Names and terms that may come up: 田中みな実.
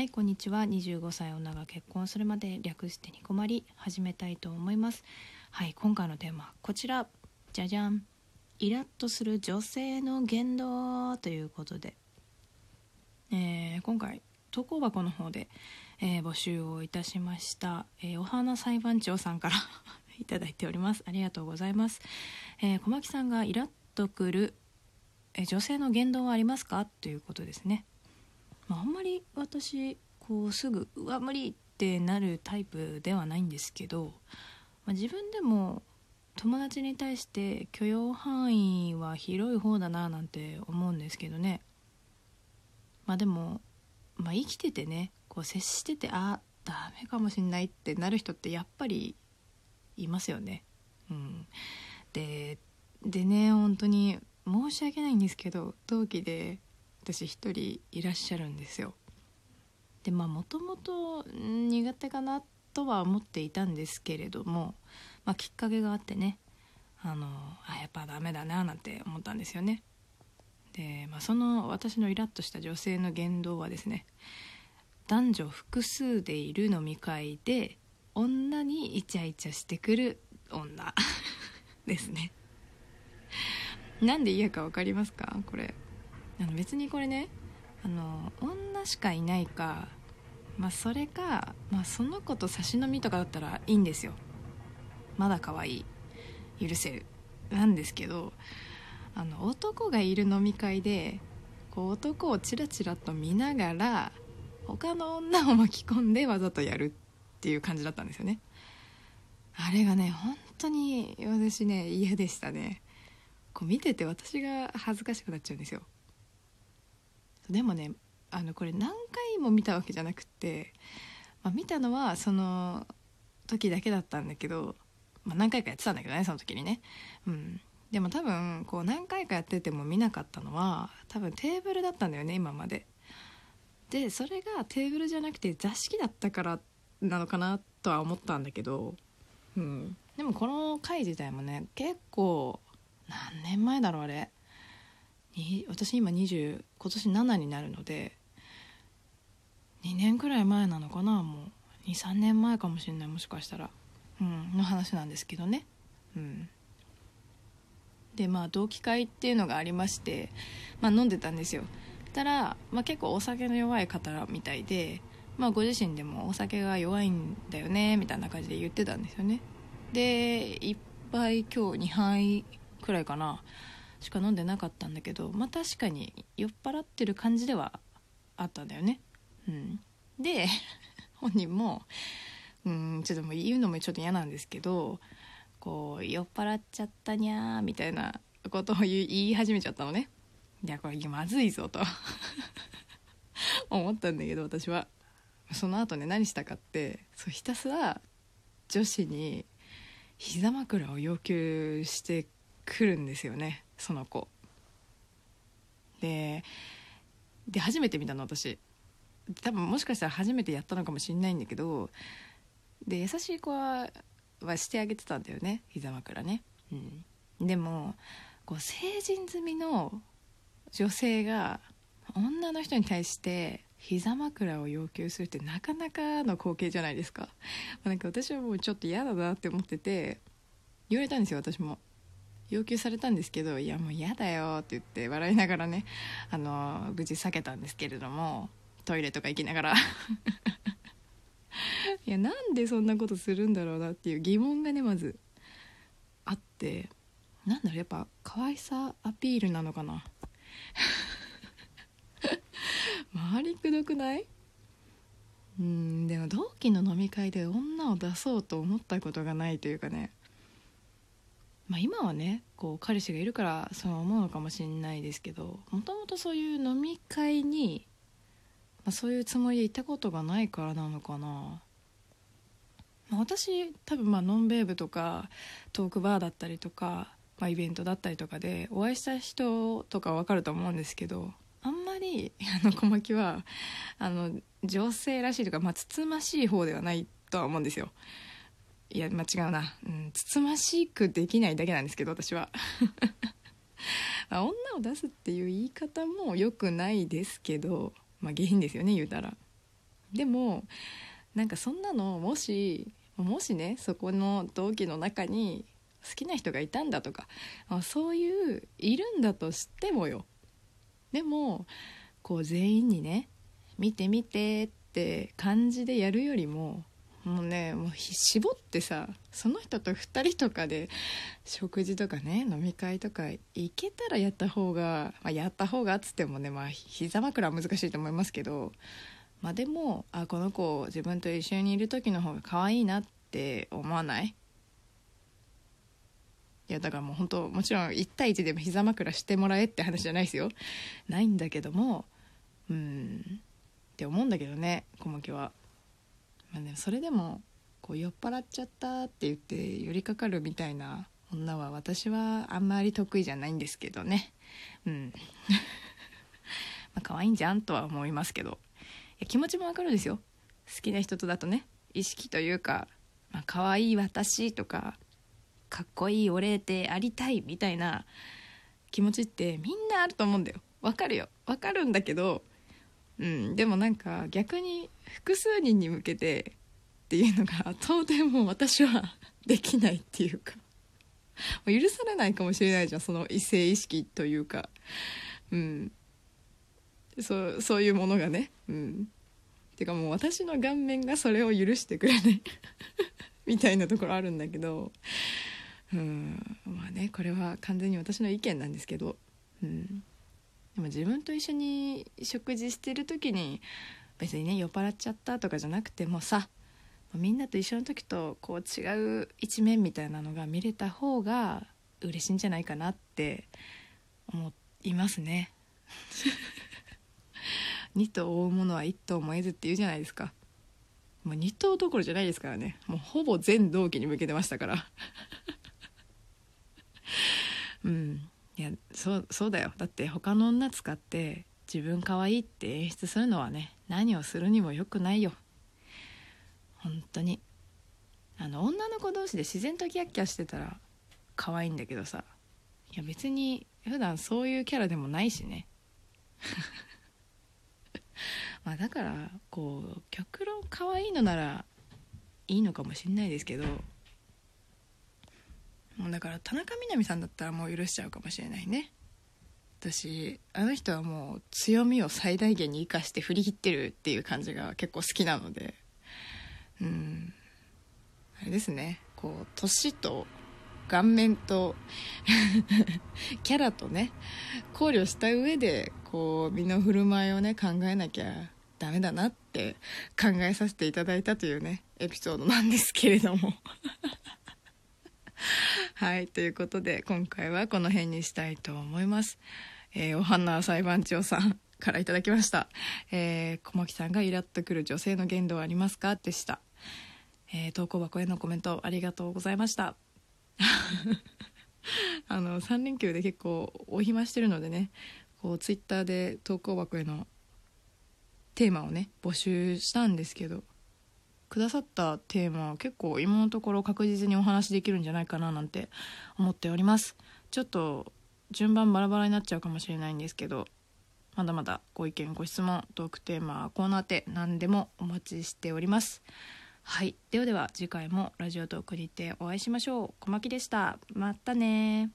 はい、こんにちは。25歳女が結婚するまで略してにこまり始めたいと思います。はい、今回のテーマこちら、じゃじゃん。イラッとする女性の言動ということで、今回投稿箱の方で、募集をいたしました、お花裁判長さんからいただいております。ありがとうございます。小牧さんがイラッとくる、女性の言動はありますかということですね。あんまり私こうすぐうわ無理ってなるタイプではないんですけど、自分でも友達に対して許容範囲は広い方だななんて思うんですけどね。でも、生きててね、こう接しててダメかもしんないってなる人ってやっぱりいますよね。うん、でね、本当に申し訳ないんですけど同期で私一人いらっしゃるんですよ。でもともと苦手かなとは思っていたんですけれども、きっかけがあってね、やっぱダメだななんて思ったんですよね。で、その私のイラッとした女性の言動はですね、男女複数でいる飲み会で女にイチャイチャしてくる女ですね。なんで嫌か分かりますか？これ別にこれね、女しかいないか、それか、その子と差し飲みとかだったらいいんですよ。まだ可愛い、許せる、なんですけど、男がいる飲み会でこう男をチラチラと見ながら他の女を巻き込んでわざとやるっていう感じだったんですよね。あれがね、本当に私ね、嫌でしたね。こう見てて私が恥ずかしくなっちゃうんですよ。でもね、これ何回も見たわけじゃなくって、見たのはその時だけだったんだけど、何回かやってたんだけどね、その時にね。うん、でも多分こう何回かやってても見なかったのは多分テーブルだったんだよね、今まで。でそれがテーブルじゃなくて座敷だったからなのかなとは思ったんだけど、うん、でもこの回自体もね、結構何年前だろう、あれ。私今今年7になるので2年くらい前なのかな、もう 2,3 年前かもしれない、もしかしたら、の話なんですけどね。で同期会っていうのがありまして、飲んでたんですよ。たら、結構お酒の弱い方みたいで、ご自身でもお酒が弱いんだよねみたいな感じで言ってたんですよね。で1杯今日2杯くらいかなしか飲んでなかったんだけど、確かに酔っ払ってる感じではあったんだよね。で本人もちょっともう言うのもちょっと嫌なんですけど、こう酔っ払っちゃったにゃーみたいなことを言い始めちゃったのね。いや、これまずいぞと思ったんだけど、私はその後ね、何したかって、ひたすら女子に膝枕を要求してくるんですよね、その子で初めて見たの私。多分もしかしたら初めてやったのかもしれないんだけど、で優しい子はしてあげてたんだよね、膝枕ね。でもこう成人済みの女性が女の人に対して膝枕を要求するってなかなかの光景じゃないですか。なんか私はもうちょっと嫌だなって思ってて、言われたんですよ、私も要求されたんですけど、いやもう嫌だよって言って笑いながらね、無事避けたんですけれども、トイレとか行きながらいや、なんでそんなことするんだろうなっていう疑問がね、まずあって、なんだろう、やっぱ可愛さアピールなのかな周りくどくない？でも同期の飲み会で女を出そうと思ったことがないというかね、今はねこう彼氏がいるからそう思うのかもしれないですけど、もともとそういう飲み会に、そういうつもりで行ったことがないからなのかな。私多分ノンベーブとかトークバーだったりとか、イベントだったりとかでお会いした人とか分かると思うんですけど、あんまり小牧は女性らしいとか、つつましい方ではないとは思うんですよ。いや、違うな、つつましくできないだけなんですけど、私は女を出すっていう言い方も良くないですけど、下品ですよね、言うたら。でもなんかそんなのもしね、そこの同期の中に好きな人がいたんだとか、そういういるんだとしてもよ、でもこう全員にね見てって感じでやるよりも、もうね、もう絞ってさ、その人と2人とかで食事とかね、飲み会とか行けたらやった方が、やった方がっつってもね、膝枕は難しいと思いますけど、でもこの子自分と一緒にいる時の方が可愛いなって思わない？いやだからもう本当、もちろん1対1でも膝枕してもらえって話じゃないですよ、ないんだけども、って思うんだけどね、小牧は。でもそれでもこう酔っ払っちゃったって言って寄りかかるみたいな女は私はあんまり得意じゃないんですけどね、可愛いんじゃんとは思いますけど、いや気持ちもわかるですよ。好きな人とだとね、意識というか、可愛い私とかかっこいいお礼でありたいみたいな気持ちってみんなあると思うんだよ。わかるんだけど、でもなんか逆に複数人に向けてっていうのが到底もう私はできないっていうか、もう許されないかもしれないじゃん、その異性意識というか、そういうものがね、てかもう私の顔面がそれを許してくれないみたいなところあるんだけど、これは完全に私の意見なんですけど、でも自分と一緒に食事してる時に別にね、酔っ払っちゃったとかじゃなくてもさ、みんなと一緒の時とこう違う一面みたいなのが見れた方が嬉しいんじゃないかなって思いますね二頭追うものは一頭も得ずって言うじゃないですか。もう二頭どころじゃないですからね、もうほぼ全同期に向けてましたからいや、そうだよ。だって他の女使って自分可愛いって演出するのはね、何をするにも良くないよ。本当に女の子同士で自然とキャッキャしてたら可愛いんだけどさ、いや別に普段そういうキャラでもないしねだからこう極論可愛いのならいいのかもしれないですけど、もうだから田中みな実さんだったらもう許しちゃうかもしれないね。私あの人はもう強みを最大限に生かして振り切ってるっていう感じが結構好きなので、あれですね、こう年と顔面とキャラとね考慮した上でこう身の振る舞いをね考えなきゃダメだなって考えさせていただいたというねエピソードなんですけれどもはい、ということで今回はこの辺にしたいと思います。お花裁判長さんからいただきました。小牧さんがイラッとくる女性の言動はありますかでした。投稿箱へのコメントありがとうございました。3連休で結構お暇してるのでね、こうツイッターで投稿箱へのテーマをね募集したんですけど、くださったテーマは結構今のところ確実にお話できるんじゃないかななんて思っております。ちょっと順番バラバラになっちゃうかもしれないんですけど、まだまだご意見ご質問トークテーマコーナーで何でもお待ちしております。はい、では次回もラジオトークにてお会いしましょう。小牧でした。またね。